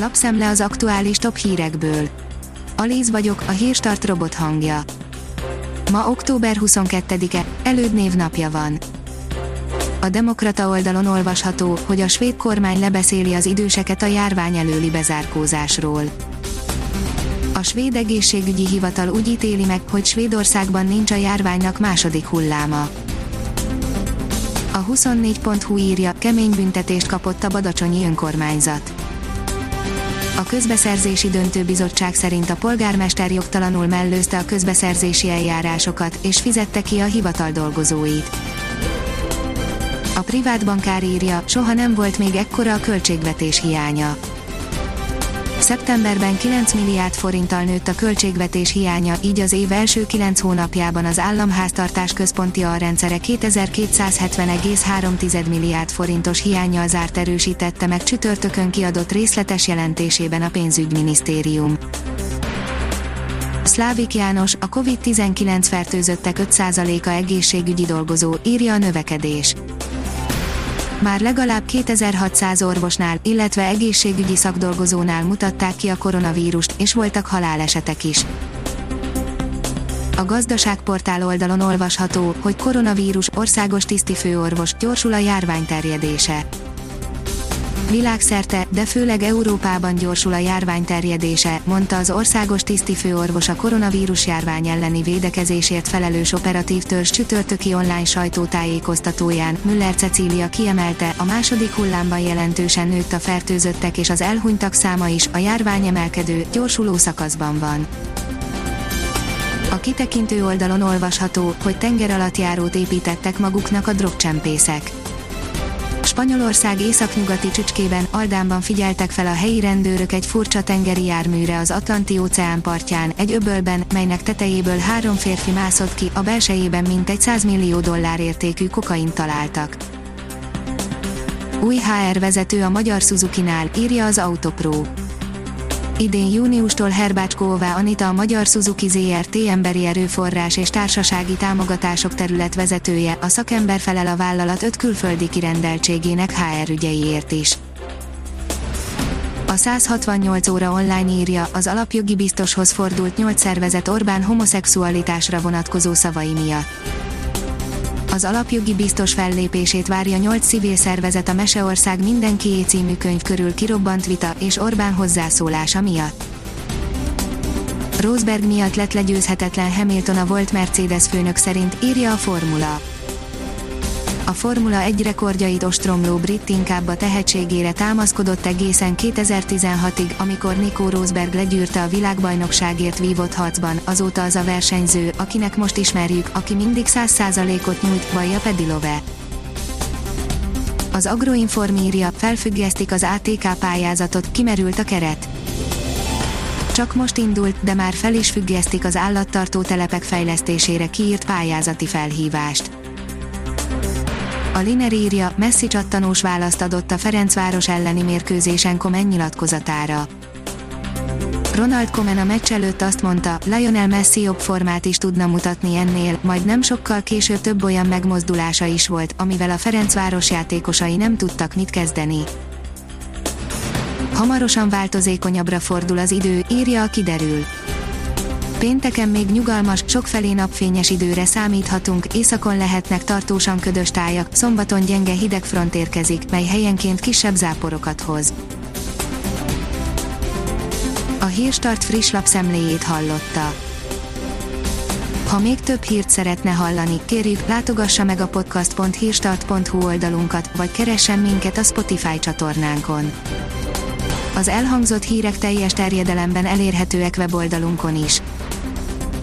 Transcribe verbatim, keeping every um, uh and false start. Lapszemle az aktuális top hírekből. Aliz vagyok, a Hírstart robot hangja. Ma október huszonkettedike, Előd névnapja van. A Demokrata oldalon olvasható, hogy a svéd kormány lebeszéli az időseket a járvány előli bezárkózásról. A svéd egészségügyi hivatal úgy ítéli meg, hogy Svédországban nincs a járványnak második hulláma. A huszonnégy pont hu írja, kemény büntetést kapott a badacsonyi önkormányzat. A közbeszerzési döntőbizottság szerint a polgármester jogtalanul mellőzte a közbeszerzési eljárásokat, és fizette ki a hivatal dolgozóit. A privát bankár írja, soha nem volt még ekkora a költségvetés hiánya. Szeptemberben kilenc milliárd forinttal nőtt a költségvetés hiánya, így az év első kilenc hónapjában az államháztartás központi alrendszere kétezer-kétszázhetven egész három milliárd forintos hiánnyal zárt, erősítette meg csütörtökön kiadott részletes jelentésében a pénzügyminisztérium. Szlávik János, a kovid tizenkilenc fertőzöttek öt százaléka egészségügyi dolgozó, írja a Növekedés. Már legalább kétezer-hatszáz orvosnál, illetve egészségügyi szakdolgozónál mutatták ki a koronavírust, és voltak halálesetek is. A gazdaságportál oldalon olvasható, hogy koronavírus, országos tisztifőorvos, gyorsul a járvány terjedése. Világszerte, de főleg Európában gyorsul a járvány terjedése, mondta az országos tisztifőorvos a koronavírus járvány elleni védekezésért felelős operatív törzs csütörtöki online sajtótájékoztatóján. Müller Cecília kiemelte, a második hullámban jelentősen nőtt a fertőzöttek és az elhunytak száma is, a járvány emelkedő, gyorsuló szakaszban van. A Kitekintő oldalon olvasható, hogy tengeralattjárót építettek maguknak a drogcsempészek. Spanyolország északnyugati csücskében, Aldánban figyeltek fel a helyi rendőrök egy furcsa tengeri járműre az Atlanti-óceán partján, egy öbölben, melynek tetejéből három férfi mászott ki, a belsejében mintegy száz millió dollár értékű kokaint találtak. Új há er vezető a Magyar Suzukinál, írja az Autopro. Idén júniustól Herbácskóvá Anita, a Magyar Suzuki Zé Er Té emberi erőforrás és társasági támogatások területvezetője, a szakember felel a vállalat öt külföldi kirendeltségének há er ügyeiért is. A száz hatvannyolc óra online írja, az alapjogi biztoshoz fordult nyolc szervezet Orbán homoszexualitásra vonatkozó szavai miatt. Az alapjogi biztos fellépését várja nyolc civil szervezet a Meseország Mindenkié című könyv körül kirobbant vita és Orbán hozzászólása miatt. Rosberg miatt lett legyőzhetetlen Hamilton a volt Mercedes főnök szerint, írja a Formula. A Formula egy rekordjait ostromló brit inkább a tehetségére támaszkodott egészen kétezer-tizenhatig, amikor Nico Rosberg legyűrte a világbajnokságért vívott harcban, azóta az a versenyző, akinek most ismerjük, aki mindig száz százalékot nyújt, vallja Pedilove. Az Agroinform írja, felfüggesztik az á té ká pályázatot, kimerült a keret. Csak most indult, de már fel is függesztik az állattartó telepek fejlesztésére kiírt pályázati felhívást. A Liner írja, Messi csattanós választ adott a Ferencváros elleni mérkőzésen Komen nyilatkozatára. Ronald Komen a meccs előtt azt mondta, Lionel Messi jobb formát is tudna mutatni ennél, majd nem sokkal később több olyan megmozdulása is volt, amivel a Ferencváros játékosai nem tudtak mit kezdeni. Hamarosan változékonyabbra fordul az idő, írja a Kiderül. Pénteken még nyugalmas, sokfelé napfényes időre számíthatunk, északon lehetnek tartósan ködös tájak, szombaton gyenge hideg front érkezik, mely helyenként kisebb záporokat hoz. A Hírstart friss lapszemléjét hallotta. Ha még több hírt szeretne hallani, kérjük, látogassa meg a podcast pont hírstart pont hu oldalunkat, vagy keressen minket a Spotify csatornánkon. Az elhangzott hírek teljes terjedelemben elérhetőek weboldalunkon is.